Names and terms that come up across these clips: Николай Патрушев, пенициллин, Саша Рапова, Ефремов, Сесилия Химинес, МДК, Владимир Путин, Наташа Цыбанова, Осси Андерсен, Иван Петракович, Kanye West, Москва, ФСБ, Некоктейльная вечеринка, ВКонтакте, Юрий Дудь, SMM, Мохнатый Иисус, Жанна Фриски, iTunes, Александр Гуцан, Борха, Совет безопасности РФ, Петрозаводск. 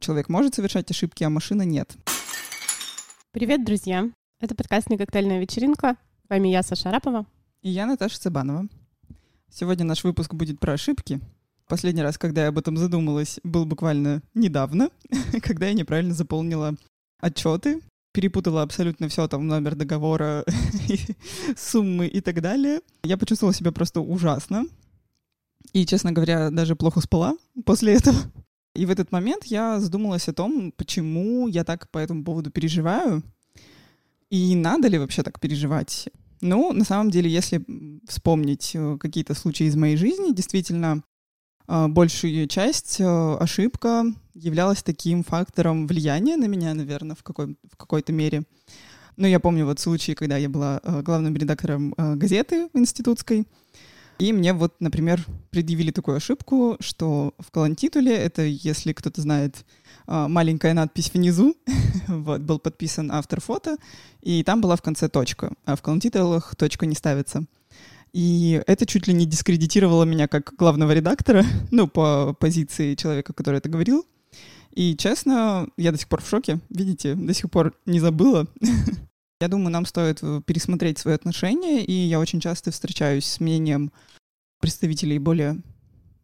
Человек может совершать ошибки, а машина нет. Привет, друзья! Это подкаст «Некоктейльная вечеринка». С вами я, Саша Рапова. И я, Наташа Цыбанова. Сегодня наш выпуск будет про ошибки. Последний раз, когда я об этом задумалась, был буквально недавно, когда я неправильно заполнила отчеты, перепутала абсолютно все, там, номер договора, суммы и так далее. Я почувствовала себя просто ужасно. И, честно говоря, даже плохо спала после этого. И в этот момент я задумалась о том, почему я так по этому поводу переживаю. И надо ли вообще так переживать? Ну, на самом деле, если вспомнить какие-то случаи из моей жизни, действительно, большую часть ошибка являлась таким фактором влияния на меня, наверное, в какой-то мере. Но я помню вот случай, когда я была главным редактором газеты институтской, и мне вот, например, предъявили такую ошибку, что в колонтитуле, это, если кто-то знает, маленькая надпись внизу, вот, был подписан автор фото, и там была в конце точка, а в колонтитулах точка не ставится. И это чуть ли не дискредитировало меня как главного редактора, ну, по позиции человека, который это говорил. И, честно, я до сих пор в шоке, видите, до сих пор не забыла. Я думаю, нам стоит пересмотреть свои отношения, и я очень часто встречаюсь с мнением представителей более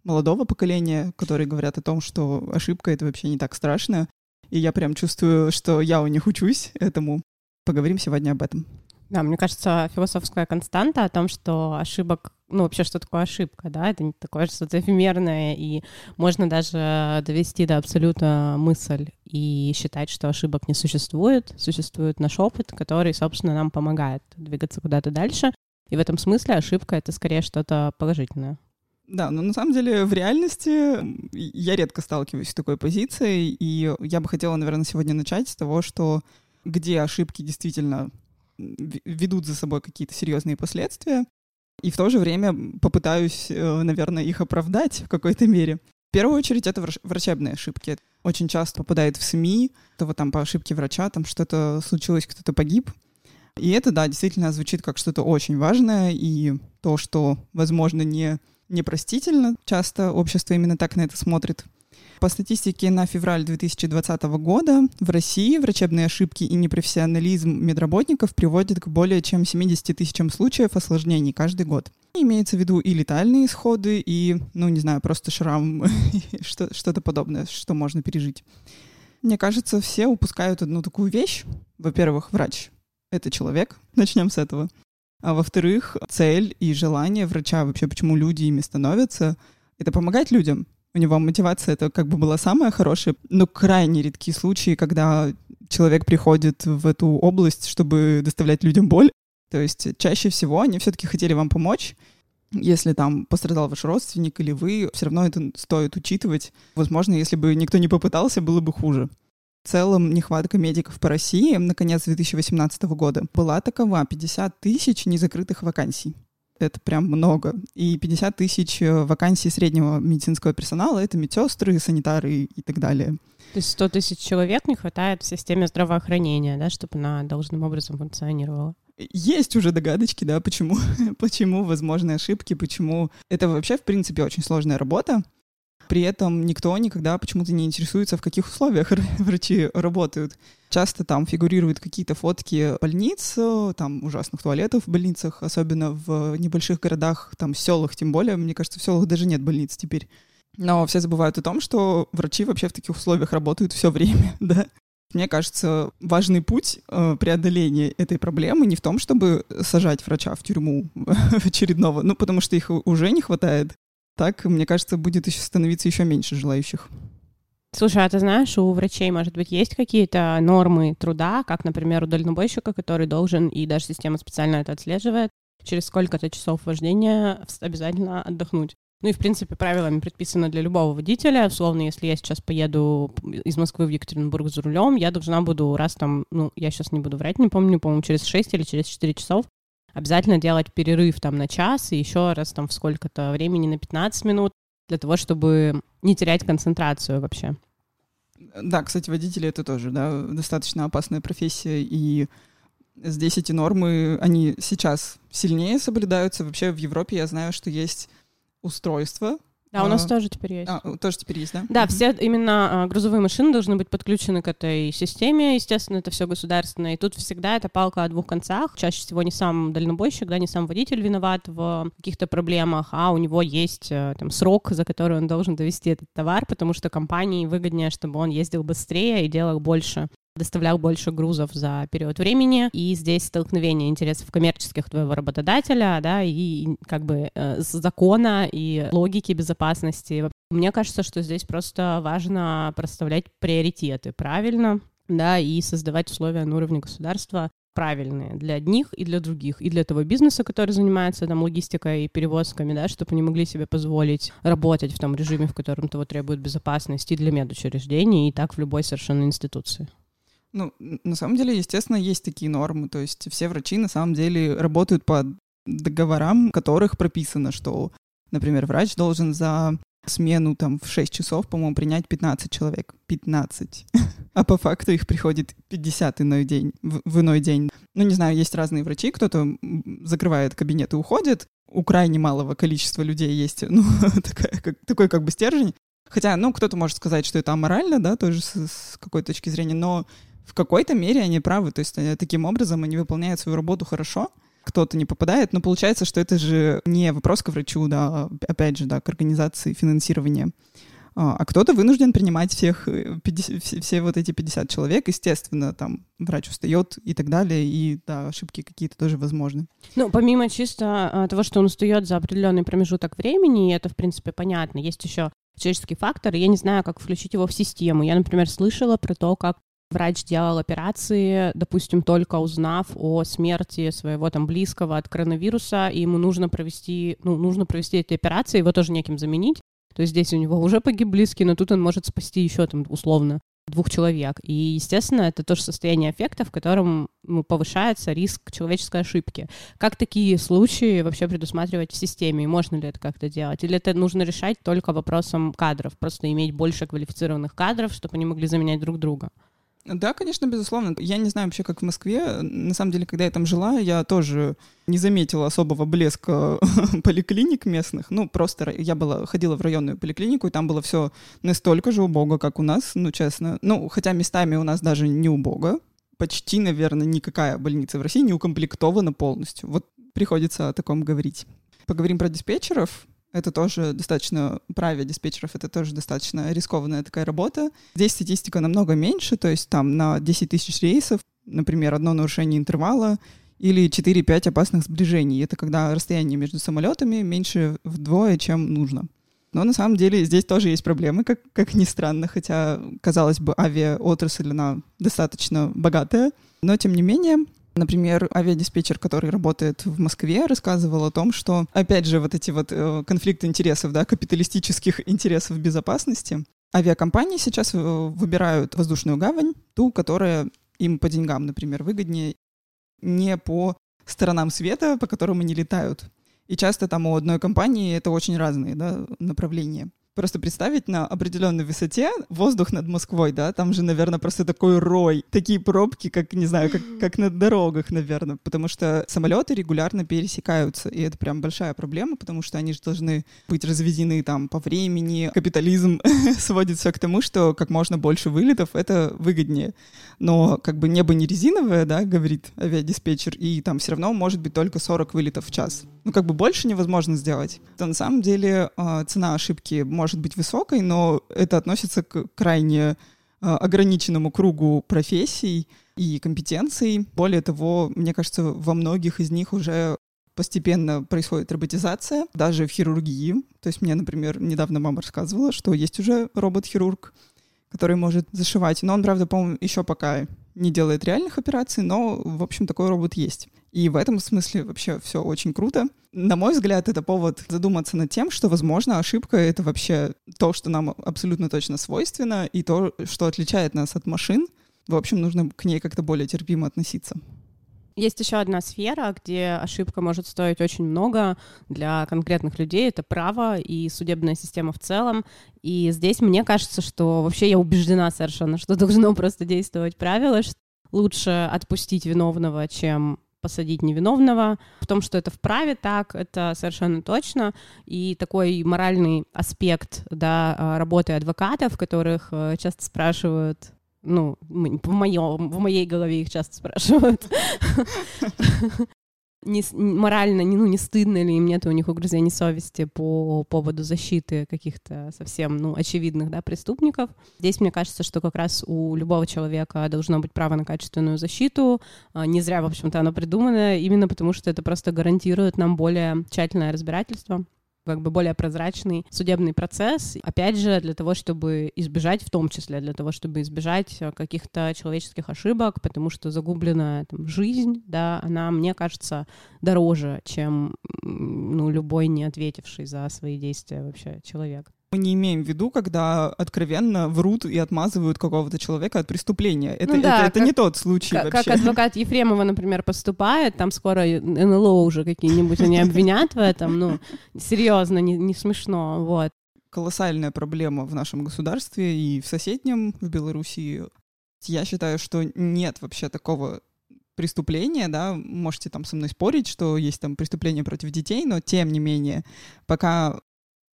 молодого поколения, которые говорят о том, что ошибка — это вообще не так страшно. И я прям чувствую, что я у них учусь этому. Поговорим сегодня об этом. Да, мне кажется, философская константа о том, что ошибок, ну вообще, что такое ошибка, да, это не такое что-то эфемерное, и можно даже довести до абсолюта мысль и считать, что ошибок не существует, существует наш опыт, который, собственно, нам помогает двигаться куда-то дальше, и в этом смысле ошибка — это скорее что-то положительное. Да, но на самом деле в реальности я редко сталкиваюсь с такой позицией, и я бы хотела, наверное, сегодня начать с того, что где ошибки действительно ведут за собой какие-то серьезные последствия, и в то же время попытаюсь, наверное, их оправдать в какой-то мере. В первую очередь это врачебные ошибки. Очень часто попадает в СМИ, что вот там по ошибке врача там что-то случилось, кто-то погиб. И это, да, действительно звучит как что-то очень важное, и то, что, возможно, непростительно. Часто общество именно так на это смотрит. По статистике на февраль 2020 года в России врачебные ошибки и непрофессионализм медработников приводят к более чем 70 тысячам случаев осложнений каждый год. Имеется в виду и летальные исходы, и, ну, не знаю, просто шрам, что-то подобное, что можно пережить. Мне кажется, все упускают одну такую вещь. Во-первых, врач — это человек. Начнем с этого. А во-вторых, цель и желание врача, вообще почему люди ими становятся, это помогать людям. У него мотивация это как бы была самая хорошая, но крайне редкие случаи, когда человек приходит в эту область, чтобы доставлять людям боль. То есть чаще всего они все-таки хотели вам помочь. Если там пострадал ваш родственник или вы, все равно это стоит учитывать. Возможно, если бы никто не попытался, было бы хуже. В целом нехватка медиков по России на конец 2018 года была такова: 50 тысяч незакрытых вакансий. Это прям много. И 50 тысяч вакансий среднего медицинского персонала — это медсестры, санитары и так далее. То есть 100 тысяч человек не хватает в системе здравоохранения, да, чтобы она должным образом функционировала? Есть уже догадочки, да, почему возможны ошибки, почему... Это вообще, в принципе, очень сложная работа. При этом никто никогда почему-то не интересуется, в каких условиях врачи работают. Часто там фигурируют какие-то фотки больниц, там ужасных туалетов в больницах, особенно в небольших городах, там в селах тем более. Мне кажется, в селах даже нет больниц теперь. Но все забывают о том, что врачи вообще в таких условиях работают все время, да. Мне кажется, важный путь преодоления этой проблемы не в том, чтобы сажать врача в тюрьму очередного, ну потому что их уже не хватает. Так, мне кажется, будет еще становиться еще меньше желающих. Слушай, а ты знаешь, у врачей, может быть, есть какие-то нормы труда, как, например, у дальнобойщика, который должен, и даже система специально это отслеживает, через сколько-то часов вождения обязательно отдохнуть. Ну и, в принципе, правилами предписано для любого водителя. Условно, если я сейчас поеду из Москвы в Екатеринбург за рулем, я должна буду раз там, ну, я сейчас не буду врать, не помню, по-моему, через 6 или через 4 часов обязательно делать перерыв там на час и еще раз там в сколько-то времени на 15 минут для того, чтобы не терять концентрацию вообще. Да, кстати, водители — это тоже, да, достаточно опасная профессия, и здесь эти нормы, они сейчас сильнее соблюдаются. Вообще в Европе я знаю, что есть устройства, Да, у нас тоже теперь есть. Тоже теперь есть, да? Да, все именно грузовые машины должны быть подключены к этой системе. Естественно, это все государственное. И тут всегда эта палка о двух концах. Чаще всего не сам дальнобойщик, да, не сам водитель виноват в каких-то проблемах, а у него есть там срок, за который он должен довести этот товар, потому что компании выгоднее, чтобы он ездил быстрее и делал больше, доставлял больше грузов за период времени, и здесь столкновение интересов коммерческих твоего работодателя, да, и как бы закона и логики безопасности. Мне кажется, что здесь просто важно проставлять приоритеты правильно, да, и создавать условия на уровне государства правильные для одних и для других, и для того бизнеса, который занимается там логистикой и перевозками, да, чтобы они могли себе позволить работать в том режиме, в котором того требует безопасность, и для медучреждений, и так в любой совершенно институции. Ну, на самом деле, естественно, есть такие нормы, то есть все врачи на самом деле работают по договорам, в которых прописано, что, например, врач должен за смену там в 6 часов, по-моему, принять 15 человек. 15. А по факту их приходит 50 в иной день. Ну, не знаю, есть разные врачи, кто-то закрывает кабинет и уходит. У крайне малого количества людей есть, ну, такой как бы стержень. Хотя, ну, кто-то может сказать, что это аморально, да, тоже с какой-то точки зрения, но в какой-то мере они правы, то есть таким образом они выполняют свою работу хорошо, кто-то не попадает, но получается, что это же не вопрос к врачу, да, опять же, да, к организации финансирования, а кто-то вынужден принимать все вот эти 50 человек, естественно, там врач устает и так далее, и да, ошибки какие-то тоже возможны. Ну, помимо чисто того, что он устает за определенный промежуток времени, это, в принципе, понятно, есть еще человеческий фактор, я не знаю, как включить его в систему. Я, например, слышала про то, как врач делал операции, допустим, только узнав о смерти своего там близкого от коронавируса, и ему нужно провести эти операции, его тоже неким заменить. То есть здесь у него уже погиб близкий, но тут он может спасти еще там условно 2 человек. И, естественно, это тоже состояние аффекта, в котором повышается риск человеческой ошибки. Как такие случаи вообще предусматривать в системе? И можно ли это как-то делать? Или это нужно решать только вопросом кадров? Просто иметь больше квалифицированных кадров, чтобы они могли заменять друг друга? Да, конечно, безусловно. Я не знаю вообще, как в Москве. На самом деле, когда я там жила, я тоже не заметила особого блеска поликлиник местных. Ну, просто я ходила в районную поликлинику, и там было все настолько же убого, как у нас, ну, честно. Ну, хотя местами у нас даже не убого. Почти, наверное, никакая больница в России не укомплектована полностью. Вот приходится о таком говорить. Поговорим про диспетчеров. Это тоже достаточно, праве диспетчеров, это тоже достаточно рискованная такая работа. Здесь статистика намного меньше, то есть там на 10 тысяч рейсов, например, 1 нарушение интервала или 4-5 опасных сближений. Это когда расстояние между самолетами меньше вдвое, чем нужно. Но на самом деле здесь тоже есть проблемы, как ни странно, хотя, казалось бы, авиаотрасль, она достаточно богатая. Но, тем не менее... Например, авиадиспетчер, который работает в Москве, рассказывал о том, что, опять же, вот эти вот конфликты интересов, да, капиталистических интересов безопасности. Авиакомпании сейчас выбирают воздушную гавань, ту, которая им по деньгам, например, выгоднее, не по сторонам света, по которым они летают. И часто там у одной компании это очень разные, да, направления. Просто представить на определенной высоте воздух над Москвой, да, там же, наверное, просто такой рой, такие пробки, как, не знаю, как на дорогах, наверное, потому что самолеты регулярно пересекаются, и это прям большая проблема, потому что они же должны быть разведены там по времени, капитализм сводит все к тому, что как можно больше вылетов, это выгоднее, но как бы небо не резиновое, да, говорит авиадиспетчер, и там все равно может быть только 40 вылетов в час. Ну, как бы больше невозможно сделать. То на самом деле цена ошибки может быть высокой, но это относится к крайне ограниченному кругу профессий и компетенций. Более того, мне кажется, во многих из них уже постепенно происходит роботизация, даже в хирургии. То есть мне, например, недавно мама рассказывала, что есть уже робот-хирург, который может зашивать. Но он, правда, по-моему, еще пока не делает реальных операций, но, в общем, такой робот есть. И в этом смысле вообще все очень круто. На мой взгляд, это повод задуматься над тем, что, возможно, ошибка — это вообще то, что нам абсолютно точно свойственно, и то, что отличает нас от машин. В общем, нужно к ней как-то более терпимо относиться. Есть еще одна сфера, где ошибка может стоить очень много для конкретных людей. Это право и судебная система в целом. И здесь мне кажется, что вообще я убеждена совершенно, что должно просто действовать правило, что лучше отпустить виновного, чем посадить невиновного. В том, что это вправе так, это совершенно точно. И такой моральный аспект, да, работы адвокатов, которых часто спрашивают, ну, в моей голове их часто спрашивают, морально, ну, не стыдно ли им, нет у них угрызений совести по поводу защиты каких-то совсем, ну, очевидных, да, преступников. Здесь, мне кажется, что как раз у любого человека должно быть право на качественную защиту. Не зря, в общем-то, оно придумано, именно потому что это просто гарантирует нам более тщательное разбирательство, как бы более прозрачный судебный процесс. Опять же, для того, чтобы избежать, в том числе для того, чтобы избежать каких-то человеческих ошибок, потому что загубленная там жизнь, да, она, мне кажется, дороже, чем, ну, любой не ответивший за свои действия вообще человек. Мы не имеем в виду, когда откровенно врут и отмазывают какого-то человека от преступления. Это, ну да, это как, не тот случай вообще. Как адвокат Ефремова, например, поступает, там скоро НЛО уже какие-нибудь они обвинят в этом, ну, серьезно, не смешно, вот. Колоссальная проблема в нашем государстве и в соседнем, в Белоруссии. Я считаю, что нет вообще такого преступления, да, можете там со мной спорить, что есть там преступления против детей, но тем не менее, пока...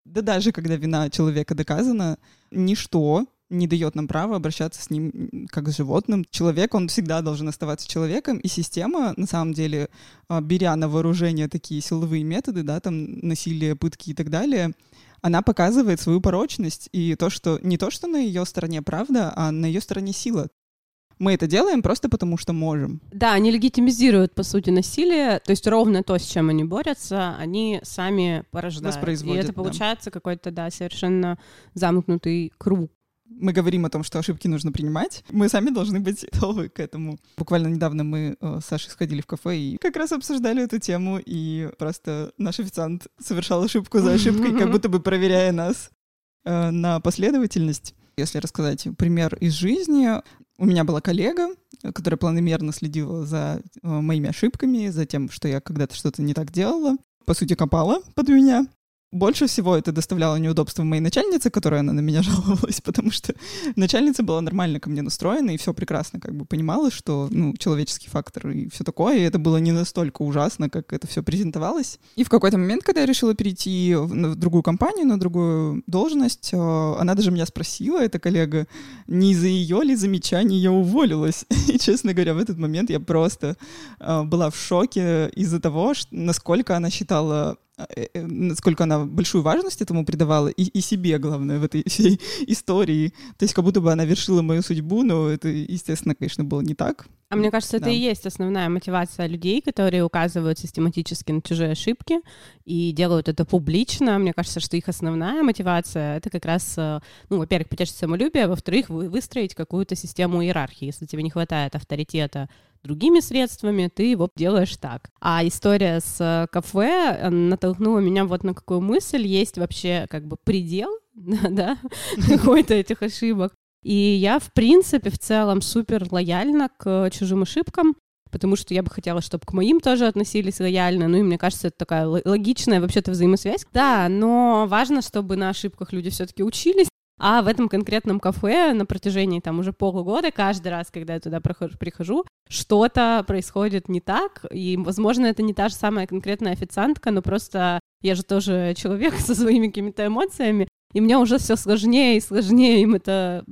Да даже когда вина человека доказана, ничто не дает нам права обращаться с ним как с животным. Человек, он всегда должен оставаться человеком, и система, на самом деле, беря на вооружение такие силовые методы, да, там насилие, пытки и так далее, она показывает свою порочность и то, что не то, что на ее стороне правда, а на ее стороне сила. Мы это делаем просто потому, что можем. Да, они легитимизируют, по сути, насилие, то есть ровно то, с чем они борются, они сами порождают. И это получается какой-то, да, совершенно замкнутый круг. Мы говорим о том, что ошибки нужно принимать. Мы сами должны быть готовы к этому. Буквально недавно мы с Сашей сходили в кафе и как раз обсуждали эту тему, и просто наш официант совершал ошибку за ошибкой, как будто бы проверяя нас на последовательность. Если рассказать пример из жизни, у меня была коллега, которая планомерно следила за моими ошибками, за тем, что я когда-то что-то не так делала, по сути, копала под меня. Больше всего это доставляло неудобства моей начальнице, которой она на меня жаловалась, потому что начальница была нормально ко мне настроена и все прекрасно как бы понимала, что, ну, человеческий фактор и все такое, и это было не настолько ужасно, как это все презентовалось. И в какой-то момент, когда я решила перейти в другую компанию, на другую должность, она даже меня спросила, эта коллега, не из-за ее ли замечаний я уволилась. И, честно говоря, в этот момент я просто была в шоке из-за того, насколько она считала... насколько она большую важность этому придавала, и себе, главное, в этой всей истории. То есть как будто бы она вершила мою судьбу, но это, естественно, конечно, было не так. А мне кажется, да, это и есть основная мотивация людей, которые указывают систематически на чужие ошибки и делают это публично. Мне кажется, что их основная мотивация — это как раз, ну, во-первых, потешить самолюбие, во-вторых, выстроить какую-то систему иерархии. Если тебе не хватает авторитета другими средствами, ты его делаешь так. А история с кафе натолкнула меня вот на какую мысль. Есть вообще как бы предел, да, какой-то этих ошибок. И я, в принципе, в целом супер лояльна к чужим ошибкам, потому что я бы хотела, чтобы к моим тоже относились лояльно, ну и мне кажется, это такая логичная вообще-то взаимосвязь. Да, но важно, чтобы на ошибках люди все-таки учились. А в этом конкретном кафе на протяжении там уже полугода, каждый раз, когда я туда прихожу, что-то происходит не так, и, возможно, это не та же самая конкретная официантка, но просто я же тоже человек со своими какими-то эмоциями, и мне уже все сложнее и сложнее им это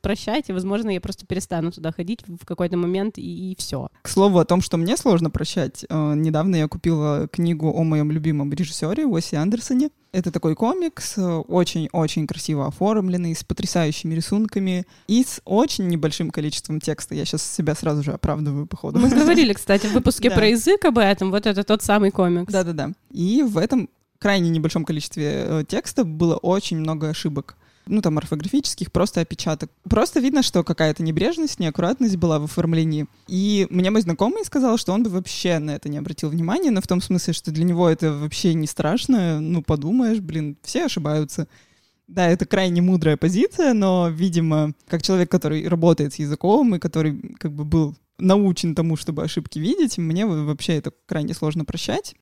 прощать, и, возможно, я просто перестану туда ходить в какой-то момент, и все. К слову о том, что мне сложно прощать, недавно я купила книгу о моем любимом режиссере Осси Андерсене. Это такой комикс, очень-очень красиво оформленный, с потрясающими рисунками и с очень небольшим количеством текста. Я сейчас себя сразу же оправдываю, походу. Мы говорили, кстати, в выпуске про язык об этом. Вот это тот самый комикс. Да-да-да. И в этом крайне небольшом количестве текста было очень много ошибок. Ну, там, орфографических, просто опечаток. Просто видно, что какая-то небрежность, неаккуратность была в оформлении. И мне мой знакомый сказал, что он бы вообще на это не обратил внимания, но в том смысле, что для него это вообще не страшно. Ну, подумаешь, блин, все ошибаются. Да, это крайне мудрая позиция, но, видимо, как человек, который работает с языком и который как бы был научен тому, чтобы ошибки видеть, мне вообще это крайне сложно прощать.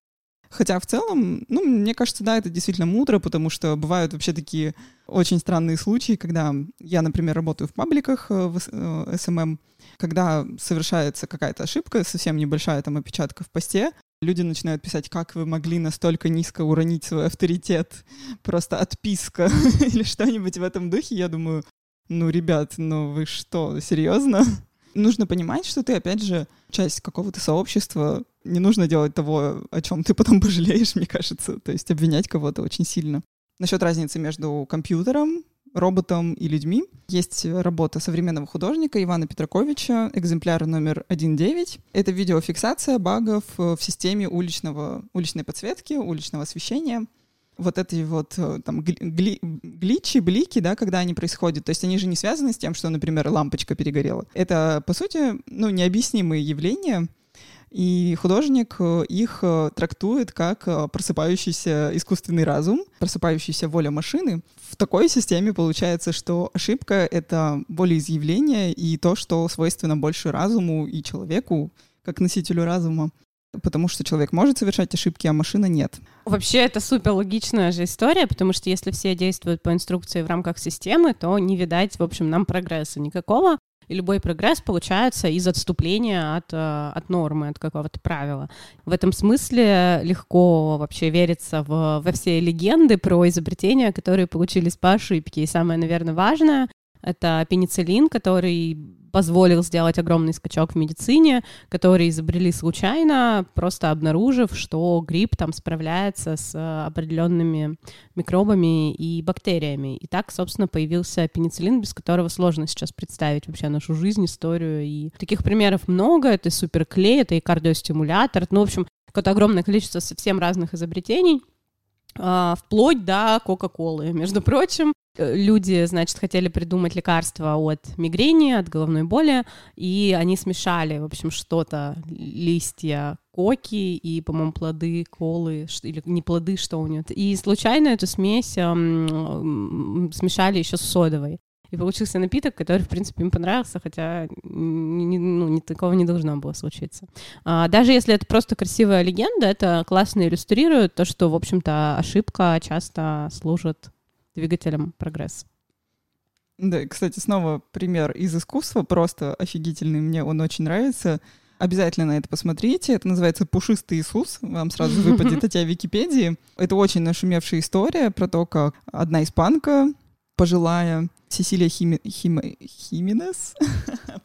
Хотя в целом, ну, мне кажется, да, это действительно мудро, потому что бывают вообще такие очень странные случаи, когда я, например, работаю в пабликах в SMM, когда совершается какая-то ошибка, совсем небольшая там опечатка в посте, люди начинают писать, как вы могли настолько низко уронить свой авторитет, просто отписка или что-нибудь в этом духе. Я думаю, ну, ребят, ну вы что, серьезно? Нужно понимать, что ты, опять же, часть какого-то сообщества. Не нужно делать того, о чем ты потом пожалеешь, мне кажется. То есть обвинять кого-то очень сильно. Насчет разницы между компьютером, роботом и людьми. Есть работа современного художника Ивана Петраковича, экземпляр номер 1.9. Это видеофиксация багов в системе уличной подсветки, уличного освещения. Вот эти вот там гличи, блики, да, когда они происходят. То есть они же не связаны с тем, что, например, лампочка перегорела. Это, по сути, ну, необъяснимые явления, и художник их трактует как просыпающийся искусственный разум, просыпающаяся воля машины. В такой системе получается, что ошибка — это волеизъявление и то, что свойственно больше разуму и человеку, как носителю разума. Потому что человек может совершать ошибки, а машина нет. Вообще это супер логичная же история, потому что если все действуют по инструкции в рамках системы, то не видать, в общем, нам прогресса никакого. И любой прогресс получается из отступления от нормы, от какого-то правила. В этом смысле легко вообще вериться во все легенды про изобретения, которые получились по ошибке. И самое, наверное, важное — это пенициллин, который позволил сделать огромный скачок в медицине, который изобрели случайно, просто обнаружив, что грипп там справляется с определенными микробами и бактериями. И так, собственно, появился пенициллин, без которого сложно сейчас представить вообще нашу жизнь, историю. И таких примеров много. Это и суперклей, это и кардиостимулятор. Ну, в общем, какое-то огромное количество совсем разных изобретений, вплоть до Кока-Колы, между прочим. Люди, значит, хотели придумать лекарство от мигрени, от головной боли, и они смешали, в общем, что-то, листья коки и, по-моему, плоды колы, или не плоды, что у нее. И случайно эту смесь смешали еще с содовой. И получился напиток, который, в принципе, им понравился, хотя такого не должно было случиться. Даже если это просто красивая легенда, это классно иллюстрирует то, что, в общем-то, ошибка часто служит двигателем прогресса. Да, кстати, снова пример из искусства, просто офигительный, мне он очень нравится. Обязательно на это посмотрите. Это называется «Пушистый Иисус». Вам сразу выпадет статья в Википедии. Это очень нашумевшая история про то, как одна испанка, пожилая, Сесилия Химинес,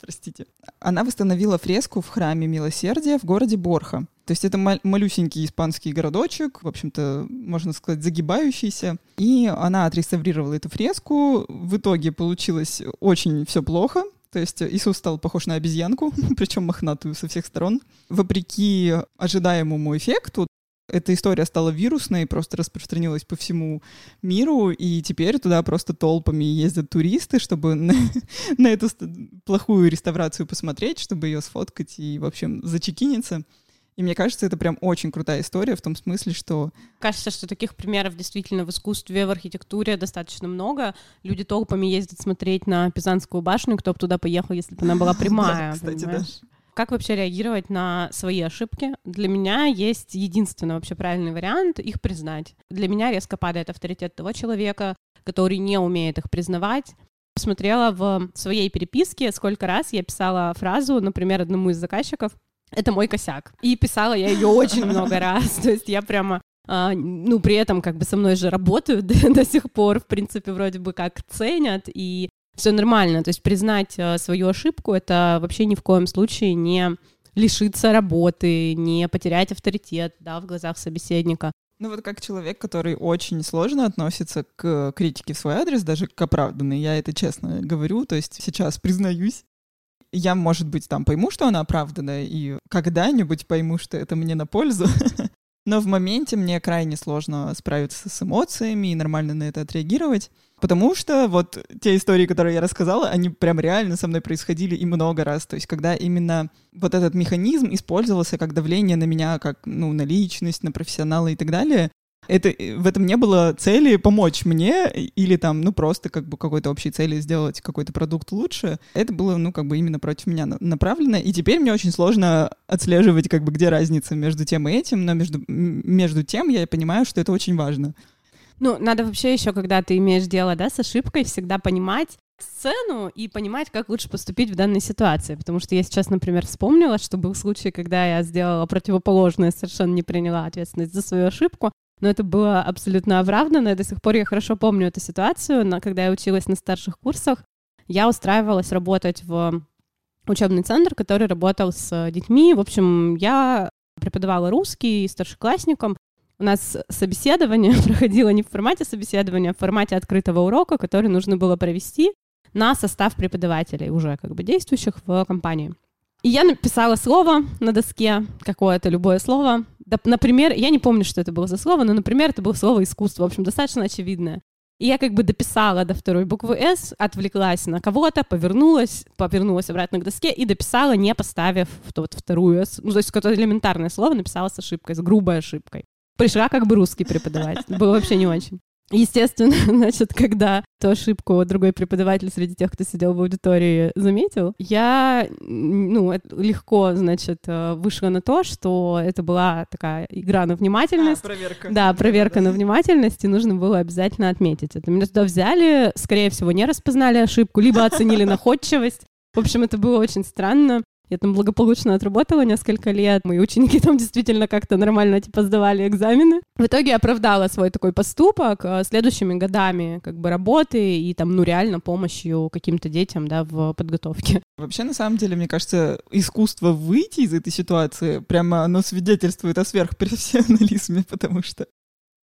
простите, она восстановила фреску в храме Милосердия в городе Борха. То есть это малюсенький испанский городочек, в общем-то, можно сказать, загибающийся. И она отреставрировала эту фреску. В итоге получилось очень все плохо. То есть Иисус стал похож на обезьянку, причем мохнатую со всех сторон. Вопреки ожидаемому эффекту, эта история стала вирусной, просто распространилась по всему миру, и теперь туда просто толпами ездят туристы, чтобы на эту плохую реставрацию посмотреть, чтобы ее сфоткать и, в общем, зачекиниться. И мне кажется, это прям очень крутая история в том смысле, что... Кажется, что таких примеров действительно в искусстве, в архитектуре достаточно много. Люди толпами ездят смотреть на Пизанскую башню, кто бы туда поехал, если бы она была прямая. Кстати, да. Как вообще реагировать на свои ошибки? Для меня есть единственный вообще правильный вариант — их признать. Для меня резко падает авторитет того человека, который не умеет их признавать. Посмотрела в своей переписке, сколько раз я писала фразу, например, одному из заказчиков: «Это мой косяк». И писала я ее очень много раз. То есть я прямо... Ну, при этом как бы со мной же работают до сих пор, в принципе, вроде бы как ценят, и все нормально. То есть признать свою ошибку — это вообще ни в коем случае не лишиться работы, не потерять авторитет, да, в глазах собеседника. Ну вот как человек, который очень сложно относится к критике в свой адрес, даже к оправданной, я это честно говорю, то есть сейчас признаюсь. Я, может быть, там пойму, что она оправдана, и когда-нибудь пойму, что это мне на пользу. Но в моменте мне крайне сложно справиться с эмоциями и нормально на это отреагировать, потому что вот те истории, которые я рассказала, они прям реально со мной происходили и много раз. То есть когда именно вот этот механизм использовался как давление на меня, как, ну, на личность, на профессионала и так далее, это, в этом не было цели помочь мне или там, ну, просто как бы какой-то общей цели сделать какой-то продукт лучше. Это было, ну, как бы именно против меня направлено. И теперь мне очень сложно отслеживать, как бы, где разница между тем и этим, но между тем я понимаю, что это очень важно. Ну, надо вообще еще, когда ты имеешь дело, да, с ошибкой, всегда понимать сцену и понимать, как лучше поступить в данной ситуации. Потому что я сейчас, например, вспомнила, что был случай, когда я сделала противоположное, совершенно не приняла ответственность за свою ошибку, но это было абсолютно оправданно. И до сих пор я хорошо помню эту ситуацию. Когда я училась на старших курсах, я устраивалась работать в учебный центр, который работал с детьми. В общем, я преподавала русский старшеклассникам. У нас собеседование проходило не в формате собеседования, а в формате открытого урока, который нужно было провести на состав преподавателей, уже как бы действующих в компании. И я написала слово на доске, какое-то любое слово. Например, я не помню, что это было за слово, но, например, это было слово «искусство», в общем, достаточно очевидное. И я как бы дописала до второй буквы «С», отвлеклась на кого-то, повернулась обратно к доске и дописала, не поставив вот вторую «С». Ну, то есть какое-то элементарное слово написала с ошибкой, с грубой ошибкой. Пришла как бы русский преподавать, было вообще не очень. Естественно, значит, когда ту ошибку другой преподаватель среди тех, кто сидел в аудитории, заметил, я, ну, легко, значит, вышла на то, что это была такая игра на внимательность. Проверка. Да, проверка на внимательность, и нужно было обязательно отметить это. Меня туда взяли, скорее всего, не распознали ошибку, либо оценили находчивость. В общем, это было очень странно. Я там благополучно отработала несколько лет. Мои ученики там действительно как-то нормально типа сдавали экзамены. В итоге я оправдала свой такой поступок следующими годами как бы работы и там, ну, реально помощью каким-то детям, да, в подготовке. Вообще, на самом деле, мне кажется, искусство выйти из этой ситуации, прямо оно свидетельствует о сверхпрофессионализме, потому что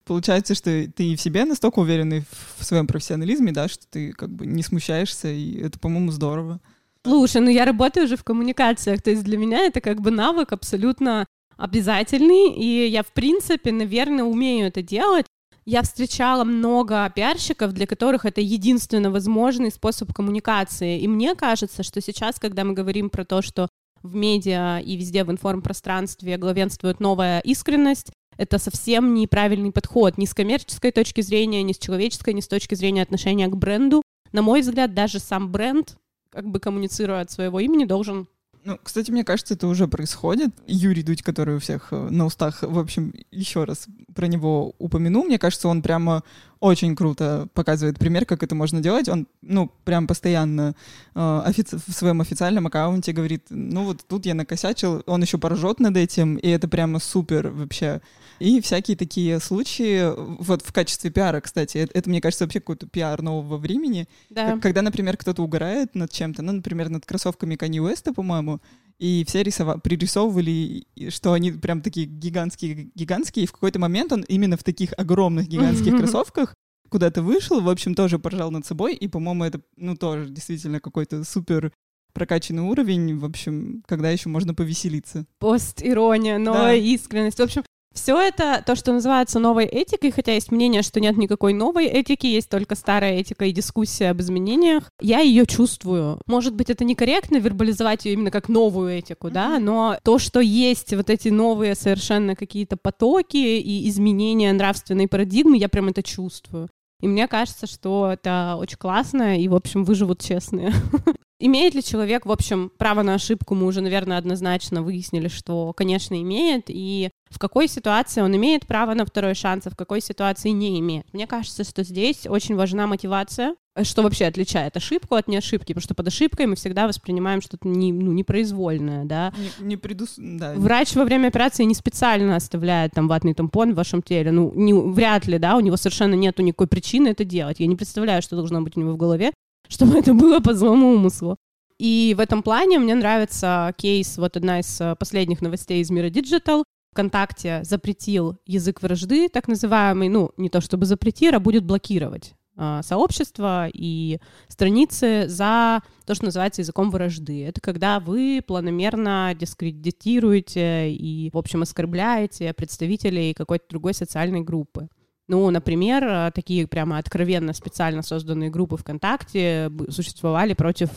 получается, что ты и в себе настолько уверенный в своем профессионализме, да, что ты как бы не смущаешься, и это, по-моему, здорово. Слушай, ну я работаю уже в коммуникациях, то есть для меня это как бы навык абсолютно обязательный, и я, в принципе, наверное, умею это делать. Я встречала много пиарщиков, для которых это единственно возможный способ коммуникации, и мне кажется, что сейчас, когда мы говорим про то, что в медиа и везде в информпространстве главенствует новая искренность, это совсем неправильный подход ни с коммерческой точки зрения, ни с человеческой, ни с точки зрения отношения к бренду. На мой взгляд, даже сам бренд, как бы коммуницируя от своего имени, должен... Ну, кстати, мне кажется, это уже происходит. Юрий Дудь, который у всех на устах, в общем, еще раз про него упомянул, мне кажется, он прямо очень круто показывает пример, как это можно делать. Он, ну, прям постоянно в своем официальном аккаунте говорит, ну, вот тут я накосячил, он еще поржет над этим, и это прямо супер вообще. И всякие такие случаи, вот в качестве пиара, кстати, это мне кажется, вообще какой-то пиар нового времени. Да. Когда, например, кто-то угорает над чем-то, ну, например, над кроссовками Kanye West, по-моему, и все пририсовывали, что они прям такие гигантские-гигантские, и в какой-то момент он именно в таких огромных гигантских кроссовках куда-то вышел, в общем, тоже поржал над собой, и, по-моему, это, ну, тоже действительно какой-то супер прокачанный уровень, в общем, когда еще можно повеселиться. Пост-ирония, новая искренность, в общем, все это то, что называется новой этикой, хотя есть мнение, что нет никакой новой этики, есть только старая этика и дискуссия об изменениях. Я ее чувствую. Может быть, это некорректно вербализовать ее именно как новую этику, да, но то, что есть вот эти новые совершенно какие-то потоки и изменения нравственной парадигмы, я прям это чувствую. И мне кажется, что это очень классно, и, в общем, выживут честные. Имеет ли человек, в общем, право на ошибку? Мы уже, наверное, однозначно выяснили, что, конечно, имеет. И в какой ситуации он имеет право на второй шанс, а в какой ситуации не имеет? Мне кажется, что здесь очень важна мотивация, что вообще отличает ошибку от неошибки, потому что под ошибкой мы всегда воспринимаем что-то непроизвольное. Да? Да. Врач во время операции не специально оставляет там ватный тампон в вашем теле. Ну, вряд ли, да, у него совершенно нет никакой причины это делать. Я не представляю, что должно быть у него в голове, чтобы это было по злому умыслу. И в этом плане мне нравится кейс, вот одна из последних новостей из мира диджитал. ВКонтакте запретил язык вражды, так называемый, ну, не то чтобы запретил, а будет блокировать сообщества и страницы за то, что называется языком вражды. Это когда вы планомерно дискредитируете и, в общем, оскорбляете представителей какой-то другой социальной группы. Ну, например, такие прямо откровенно специально созданные группы ВКонтакте существовали против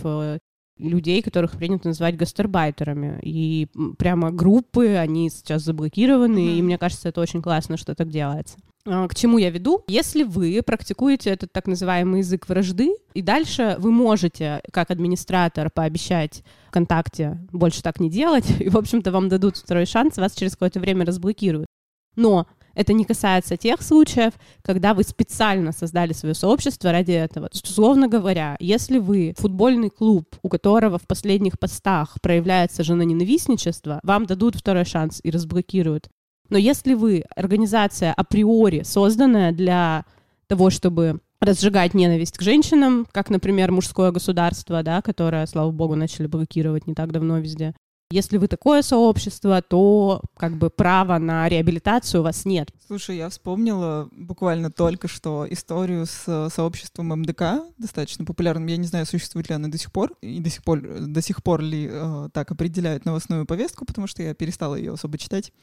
людей, которых принято называть гастарбайтерами. И прямо группы, они сейчас заблокированы, и мне кажется, это очень классно, что так делается. К чему я веду? Если вы практикуете этот так называемый язык вражды, и дальше вы можете, как администратор, пообещать ВКонтакте больше так не делать, и, в общем-то, вам дадут второй шанс, вас через какое-то время разблокируют. Но это не касается тех случаев, когда вы специально создали свое сообщество ради этого. Условно говоря, если вы футбольный клуб, у которого в последних постах проявляется женоненавистничество, вам дадут второй шанс и разблокируют. Но если вы организация априори, созданная для того, чтобы разжигать ненависть к женщинам, как, например, мужское государство, да, которое, слава богу, начали блокировать не так давно везде, если вы такое сообщество, то как бы права на реабилитацию у вас нет. Слушай, я вспомнила буквально только что историю с сообществом МДК, достаточно популярным. Я не знаю, существует ли она до сих пор, и до сих пор ли так определяют новостную повестку, потому что я перестала ее особо читать.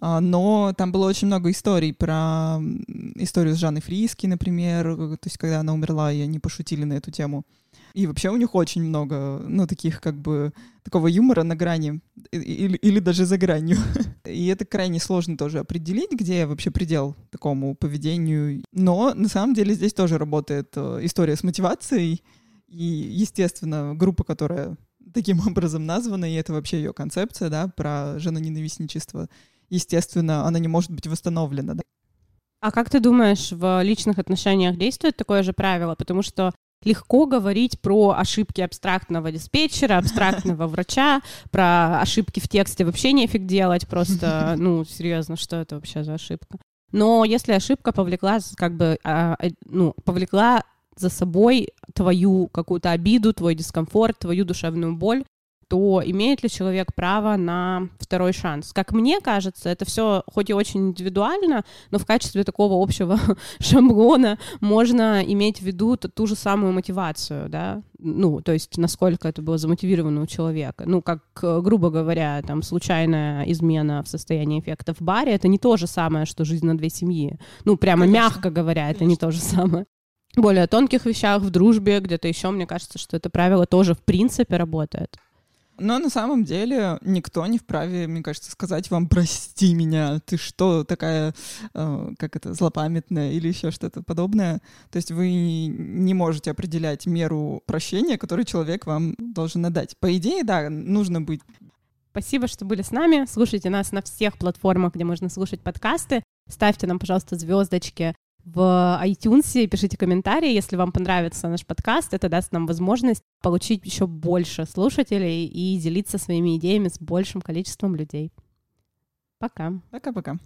Но там было очень много историй про историю с Жанной Фриски, например, то есть когда она умерла, и они пошутили на эту тему. И вообще у них очень много, ну, таких как бы такого юмора на грани или даже за гранью. И это крайне сложно тоже определить, где вообще предел такому поведению. Но на самом деле здесь тоже работает история с мотивацией. И, естественно, группа, которая таким образом названа, и это вообще ее концепция, да, про женоненавистничество, естественно, она не может быть восстановлена. Да? А как ты думаешь, в личных отношениях действует такое же правило? Потому что легко говорить про ошибки абстрактного диспетчера, абстрактного врача, про ошибки в тексте вообще нефиг делать, просто, ну, серьезно, что это вообще за ошибка? Но если ошибка повлекла, как бы, повлекла за собой твою какую-то обиду, твой дискомфорт, твою душевную боль, то имеет ли человек право на второй шанс? Как мне кажется, это все хоть и очень индивидуально, но в качестве такого общего шаблона можно иметь в виду ту же самую мотивацию, да? Ну, то есть насколько это было замотивировано у человека. Ну, как, грубо говоря, там, случайная измена в состоянии эффекта в баре — это не то же самое, что жизнь на две семьи. Ну, прямо конечно, мягко говоря, это конечно. Не то же самое. В более тонких вещах, в дружбе, где-то еще, мне кажется, что это правило тоже в принципе работает. Но на самом деле никто не вправе, мне кажется, сказать вам «прости меня, ты что, такая, как это, злопамятная» или еще что-то подобное. То есть вы не можете определять меру прощения, которую человек вам должен отдать. По идее, да, нужно быть. Спасибо, что были с нами. Слушайте нас на всех платформах, где можно слушать подкасты. Ставьте нам, пожалуйста, звездочки в iTunes, пишите комментарии, если вам понравится наш подкаст, это даст нам возможность получить еще больше слушателей и делиться своими идеями с большим количеством людей. Пока. Пока-пока.